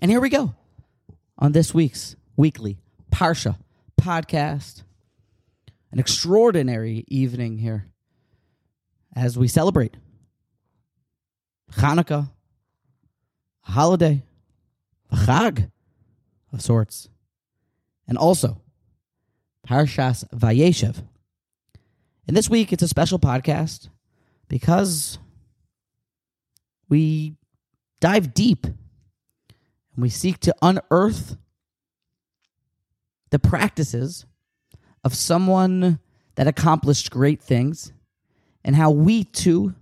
And here we go on this week's weekly Parsha podcast. An extraordinary evening here as we celebrate Hanukkah, a holiday, a chag of sorts, and also Parshas Vayeshev. And this week, it's a special podcast because we dive deep and we seek to unearth the practices of someone that accomplished great things and how we, too,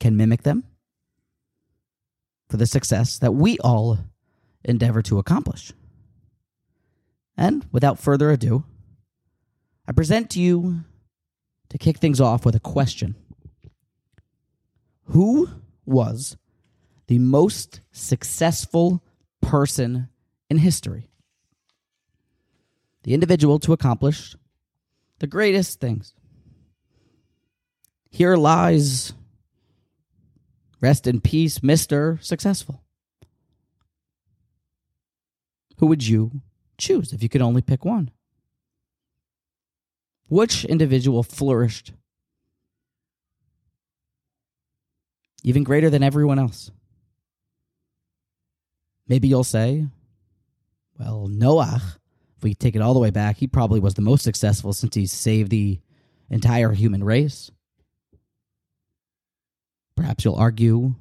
can mimic them for the success that we all endeavor to accomplish. And without further ado, I present to you, to kick things off with a question: who was the most successful person in history? The individual to accomplish the greatest things. Here lies, rest in peace, Mr. Successful. Who would you choose if you could only pick one? Which individual flourished even greater than everyone else? Maybe you'll say, well, Noach. If we take it all the way back, he probably was the most successful since he saved the entire human race. Perhaps you'll argue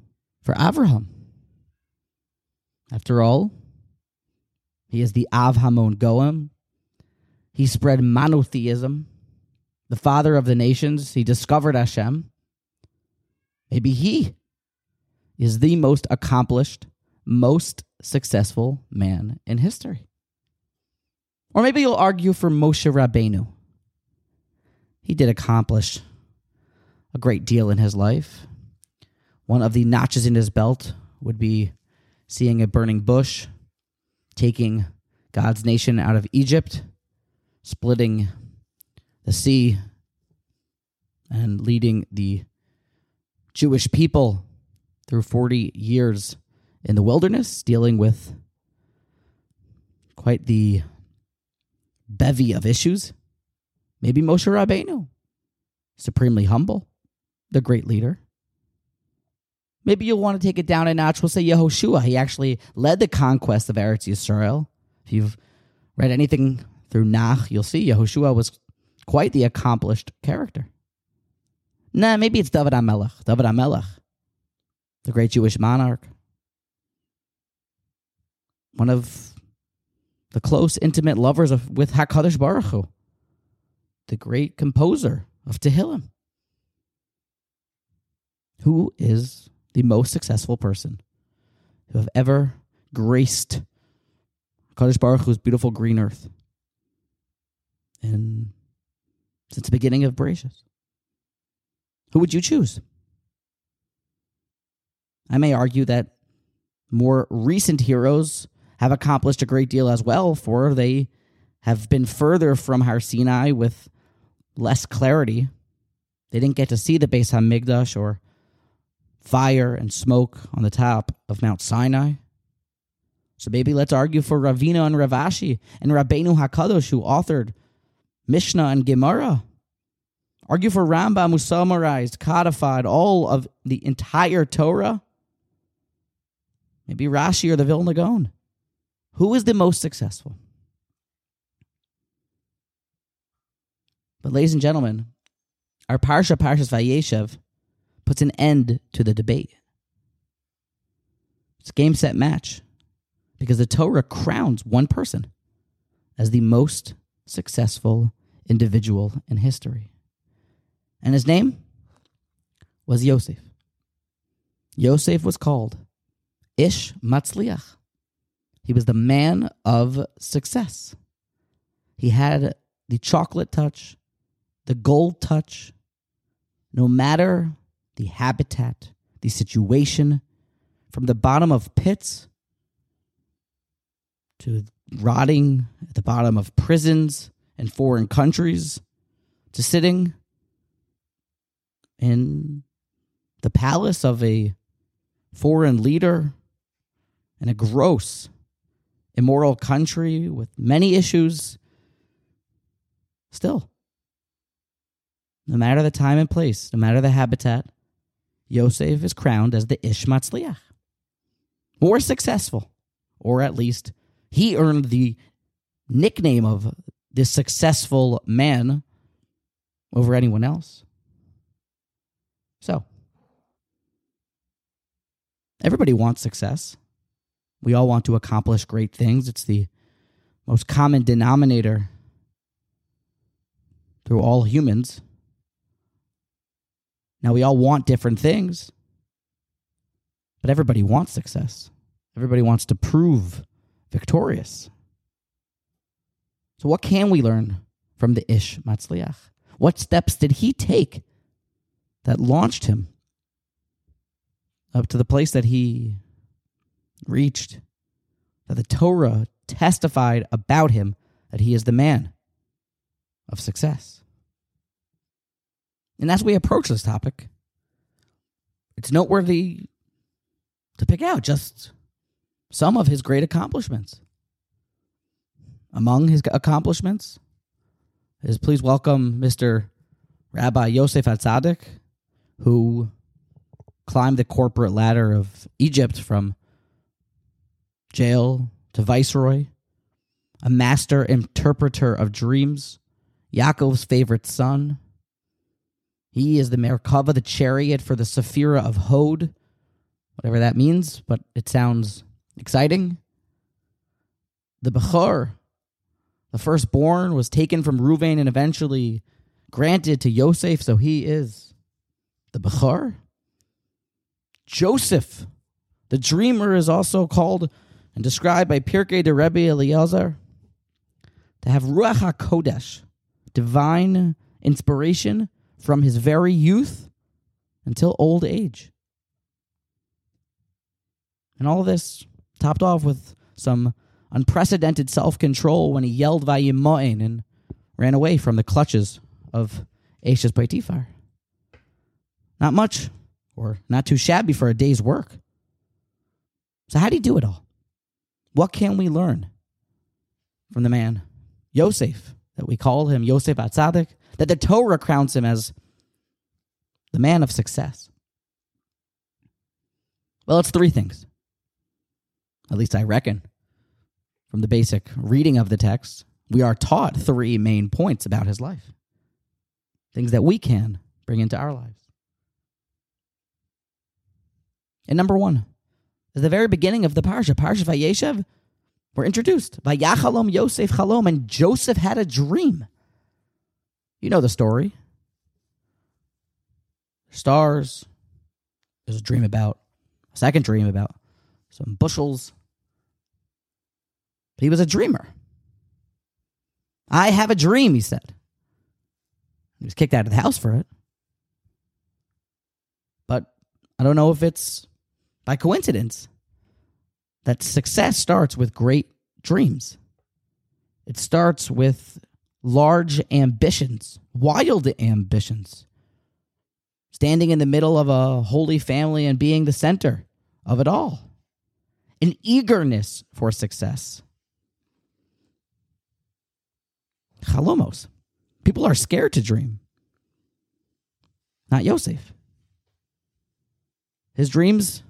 for Avraham. After all, he is the Av Hamon Goyim. He spread monotheism, the father of the nations. He discovered Hashem. Maybe he is the most accomplished, most successful man in history. Or maybe you'll argue for Moshe Rabbeinu. He did accomplish a great deal in his life. One of the notches in his belt would be seeing a burning bush, taking God's nation out of Egypt, splitting the sea, and leading the Jewish people through 40 years in the wilderness, dealing with quite the bevy of issues. Maybe Moshe Rabbeinu, supremely humble, the great leader. Maybe you'll want to take it down a notch. We'll say Yehoshua. He actually led the conquest of Eretz Yisrael. If you've read anything through Nach, you'll see Yehoshua was quite the accomplished character. Nah, maybe it's David HaMelech. David HaMelech, the great Jewish monarch. One of the close, intimate lovers with HaKadosh Baruch Hu, the great composer of Tehillim. Who is the most successful person who have ever graced HaKadosh Baruch Hu's beautiful green earth? And since the beginning of Bereishis, who would you choose? I may argue that more recent heroes have accomplished a great deal as well, for they have been further from Har Sinai with less clarity. They didn't get to see the Beis Hamigdash or fire and smoke on the top of Mount Sinai. So maybe let's argue for Ravina and Ravashi and Rabbeinu HaKadosh, who authored Mishnah and Gemara. Argue for Rambam, who summarized, codified all of the entire Torah. Maybe Rashi or the Vilna Gaon. Who is the most successful? But ladies and gentlemen, our Parsha, Parshas Vayeshev, puts an end to the debate. It's game, set, match, because the Torah crowns one person as the most successful individual in history. And his name was Yosef. Yosef was called Ish Matzliach. He was the man of success. He had the chocolate touch, the gold touch. No matter the habitat, the situation, from the bottom of pits to rotting at the bottom of prisons in foreign countries to sitting in the palace of a foreign leader and a gross, immoral country with many issues, still, no matter the time and place, no matter the habitat, Yosef is crowned as the Ish Matzliach, more successful, or at least he earned the nickname of this successful man over anyone else. So, everybody wants success. We all want to accomplish great things. It's the most common denominator through all humans. Now, we all want different things, but everybody wants success. Everybody wants to prove victorious. So what can we learn from the Ish Matzliach? What steps did he take that launched him up to the place that he reached, that the Torah testified about him, that he is the man of success? And as we approach this topic, it's noteworthy to pick out just some of his great accomplishments. Among his accomplishments is, please welcome Mr. Rabbi Yosef Atzadik, who climbed the corporate ladder of Egypt from jail to viceroy, a master interpreter of dreams, Yaakov's favorite son. He is the Merkava, the chariot for the Sephira of Hod, whatever that means, but it sounds exciting. The Bechor, the firstborn, was taken from Reuven and eventually granted to Yosef, so he is the Bechor. Joseph, the dreamer, is also called and described by Pirkei de Rebbe Eliezer to have Ruach HaKodesh, divine inspiration, from his very youth until old age. And all of this topped off with some unprecedented self-control when he yelled Vayimo'en and ran away from the clutches of Eishes Potiphar. Not much, or not too shabby for a day's work. So how do you do it all? What can we learn from the man Yosef, that we call him Yosef Atzadik, that the Torah crowns him as the man of success? Well, it's three things, at least I reckon. From the basic reading of the text, we are taught three main points about his life, things that we can bring into our lives. And number one, at the very beginning of the Parsha, Parshas Vayeshev, we're introduced by Vayachalom Yosef Chalom, and Joseph had a dream. You know the story. Stars. There's a second dream about some bushels. But he was a dreamer. I have a dream, he said. He was kicked out of the house for it. But I don't know if it's by coincidence that success starts with great dreams. It starts with large ambitions, wild ambitions. Standing in the middle of a holy family and being the center of it all. An eagerness for success. Chalomos. People are scared to dream. Not Yosef. His dreams,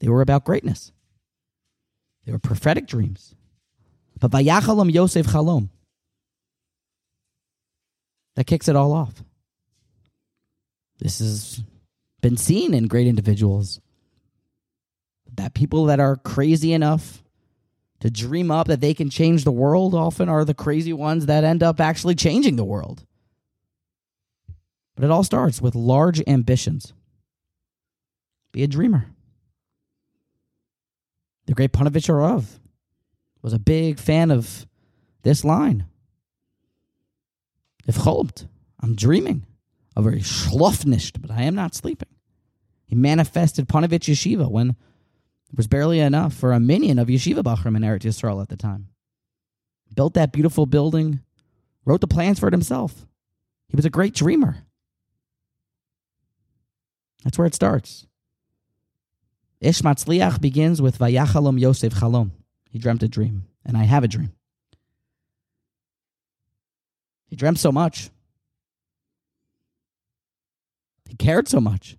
they were about greatness. They were prophetic dreams. But Vayachalom Yosef Chalom, that kicks it all off. This has been seen in great individuals, that people that are crazy enough to dream up that they can change the world often are the crazy ones that end up actually changing the world. But it all starts with large ambitions. Be a dreamer. The great Panovich Arav was a big fan of this line. If cholemt, I'm dreaming. A very schlafnisht, but I am not sleeping. He manifested Panovich Yeshiva when there was barely enough for a minion of Yeshiva Bachrim in Eretz Yisrael at the time. Built that beautiful building, wrote the plans for it himself. He was a great dreamer. That's where it starts. Ish Matzliach begins with Vayachalom Yosef Chalom. He dreamt a dream, and I have a dream. He dreamt so much. He cared so much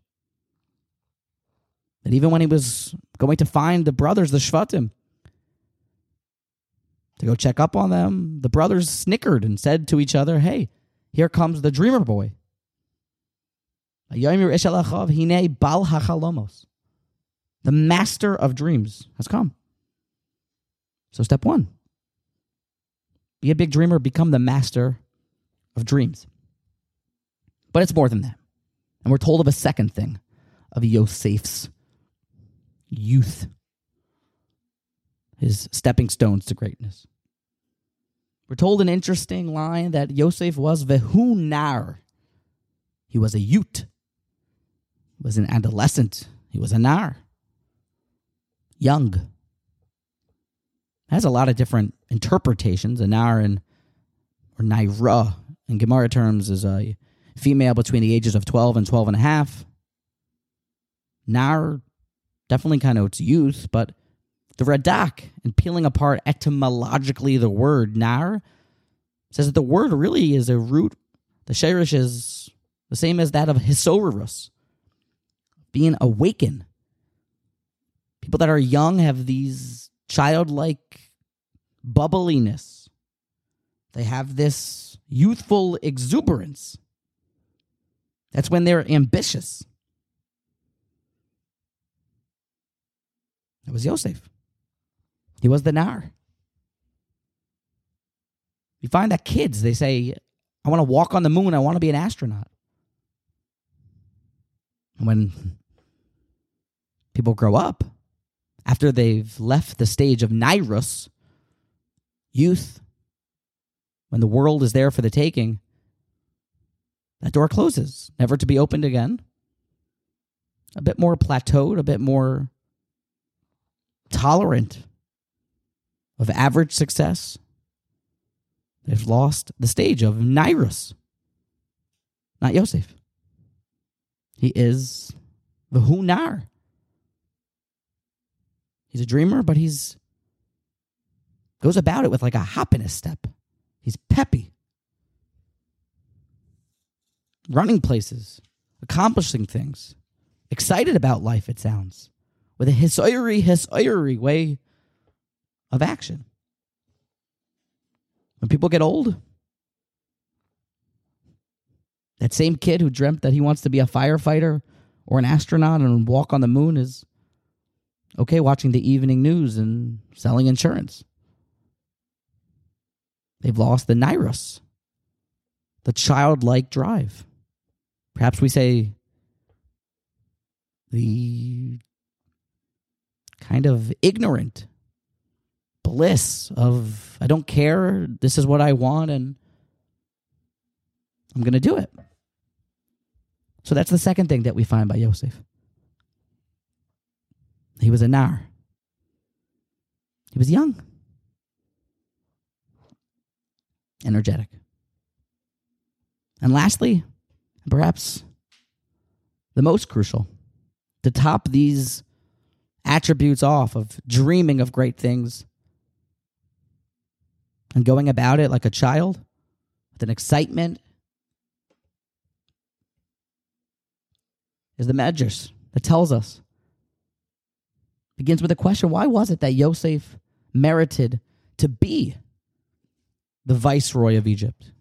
that even when he was going to find the brothers, the Shvatim, to go check up on them, the brothers snickered and said to each other, "Hey, here comes the dreamer boy." The master of dreams has come. So step one, be a big dreamer, become the master of dreams. But it's more than that. And we're told of a second thing, of Yosef's youth, his stepping stones to greatness. We're told an interesting line that Yosef was vehunar. He was a youth. He was an adolescent. He was a nar. Young. Has a lot of different interpretations. A nar or naira in Gemara terms is a female between the ages of 12 and 12 and a half. Nar definitely connotes youth, but the Radak, in peeling apart etymologically the word nar, says that the word really is a root. The sherish is the same as that of hisorus, being awakened. People that are young have these childlike bubbliness. They have this youthful exuberance. That's when they're ambitious. That was Yosef. He was the nar. You find that kids, they say, "I want to walk on the moon. I want to be an astronaut." And when people grow up, after they've left the stage of nairus, youth, when the world is there for the taking, that door closes, never to be opened again. A bit more plateaued, a bit more tolerant of average success. They've lost the stage of nairus. Not Yosef. He is the hunar. He's a dreamer, but he's goes about it with like a hop in his step. He's peppy. Running places, accomplishing things, excited about life, it sounds, with a hisoyri way of action. When people get old, that same kid who dreamt that he wants to be a firefighter or an astronaut and walk on the moon is okay watching the evening news and selling insurance. They've lost the nairus, the childlike drive. Perhaps we say the kind of ignorant bliss of, I don't care, this is what I want, and I'm going to do it. So that's the second thing that we find by Yosef. He was a nar. He was young. Energetic. And lastly, perhaps the most crucial, to top these attributes off of dreaming of great things and going about it like a child with an excitement, is the Medrash that tells us, begins with a question, why was it that Yosef merited to be the viceroy of Egypt?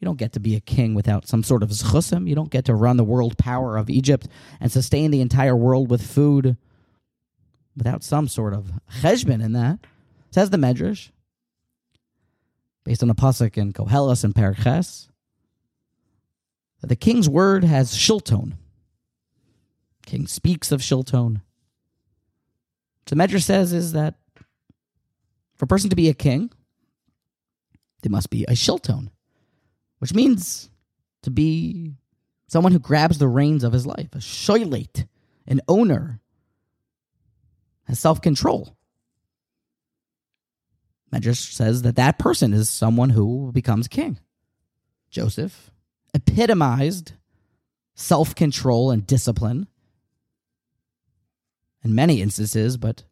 You don't get to be a king without some sort of zchusim. You don't get to run the world power of Egypt and sustain the entire world with food without some sort of cheshbon in that. Says the Medrash, based on a pasuk in Koheles and Perek Ches, that the king's word has shilton. King speaks of shilton. So the Medrash says is that for a person to be a king, they must be a shilton, which means to be someone who grabs the reins of his life, a shilate, an owner, has self-control. Medrash says that that person is someone who becomes king. Joseph epitomized self-control and discipline. in many instances, but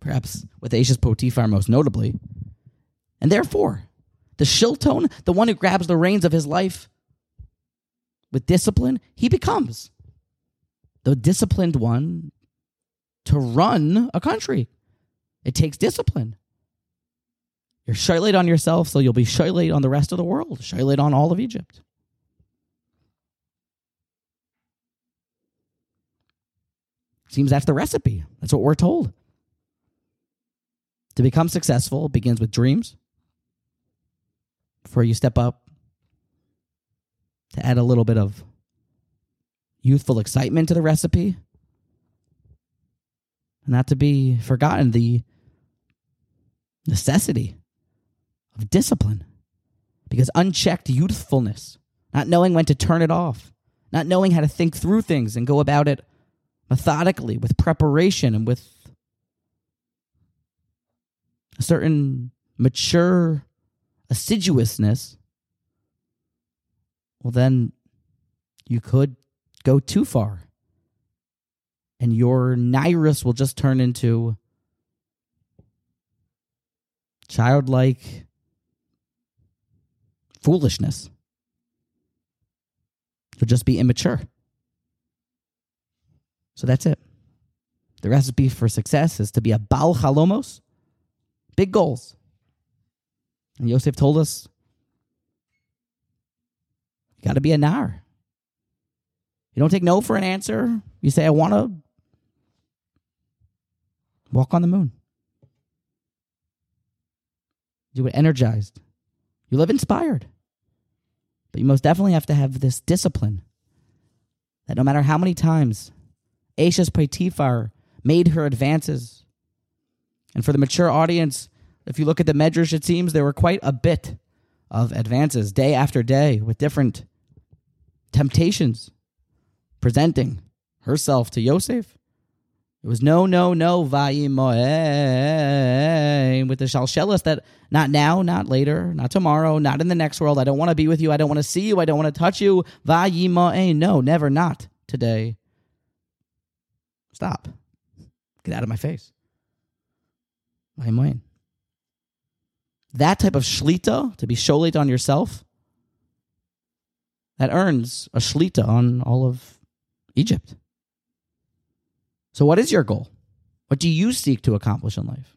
perhaps with Eishes Potiphar most notably. And therefore, the Shilton, the one who grabs the reins of his life with discipline, he becomes the disciplined one to run a country. It takes discipline. You're shilate on yourself, so you'll be shilate on the rest of the world, shilate on all of Egypt. Seems that's the recipe. That's what we're told. To become successful begins with dreams. Before you step up, to add a little bit of youthful excitement to the recipe. Not to be forgotten, the necessity of discipline. Because unchecked youthfulness, not knowing when to turn it off, not knowing how to think through things and go about it methodically with preparation and with a certain mature assiduousness, well, then you could go too far. And your nairus will just turn into childlike foolishness. You'll just be immature. So that's it. The recipe for success is to be a Baal Chalomos, big goals. And Yosef told us, you got to be a nar. You don't take no for an answer. You say, I want to walk on the moon. You get energized. You live inspired. But you most definitely have to have this discipline that no matter how many times Eishes Potiphar made her advances. And for the mature audience, if you look at the Medrash, it seems there were quite a bit of advances day after day with different temptations presenting herself to Yosef. It was no, vayimoe, with the shalshelis that not now, not later, not tomorrow, not in the next world. I don't want to be with you. I don't want to see you. I don't want to touch you. Vayimoe, no, never, not today. Stop. Get out of my face. Vayimoe. That type of shlita, to be sholate on yourself, that earns a shlita on all of Egypt. So what is your goal? What do you seek to accomplish in life?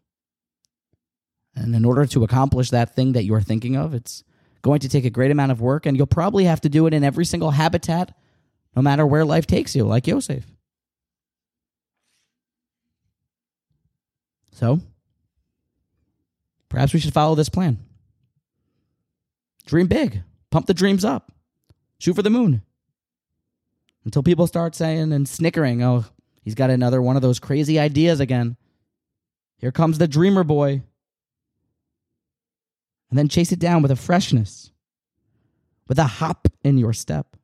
And in order to accomplish that thing that you're thinking of, it's going to take a great amount of work, and you'll probably have to do it in every single habitat, no matter where life takes you, like Yosef. So, perhaps we should follow this plan. Dream big. Pump the dreams up. Shoot for the moon. Until people start saying and snickering, oh, he's got another one of those crazy ideas again. Here comes the dreamer boy. And then chase it down with a freshness, with a hop in your step.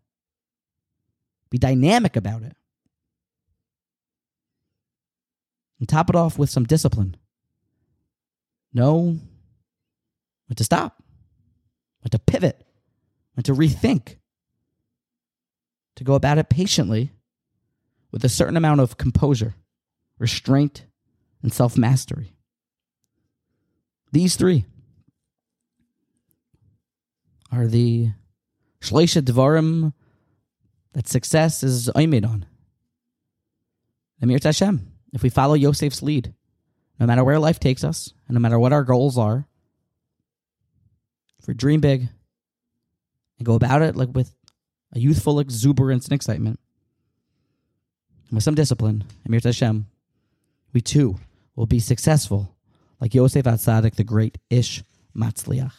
Be dynamic about it. And top it off with some discipline. Know when to stop, when to pivot, when to rethink, to go about it patiently, with a certain amount of composure, restraint, and self-mastery. These three are the shleisha dvarim that success is oimed on. Emirat Hashem, if we follow Yosef's lead, no matter where life takes us, and no matter what our goals are, if we dream big and go about it like with a youthful exuberance and excitement, with some discipline, Emirat Hashem, we too will be successful like Yosef Atzadik, the great Ish Matzliach.